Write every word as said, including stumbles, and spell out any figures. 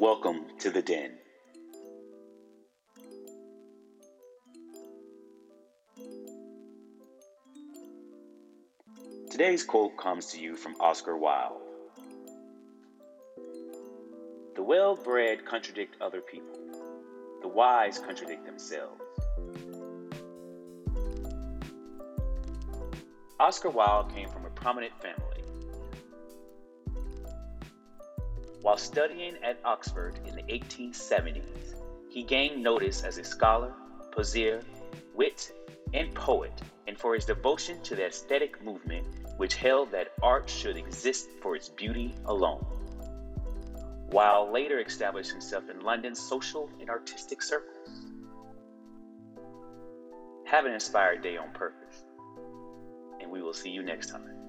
Welcome to the den. Today's quote comes to you from Oscar Wilde. The well-bred contradict other people. The wise contradict themselves. Oscar Wilde came from a prominent family. While studying at Oxford in the eighteen seventies, he gained notice as a scholar, poseur, wit, and poet, and for his devotion to the aesthetic movement, which held that art should exist for its beauty alone. Wilde later established himself in London's social and artistic circles. Have an inspired day on purpose, and we will see you next time.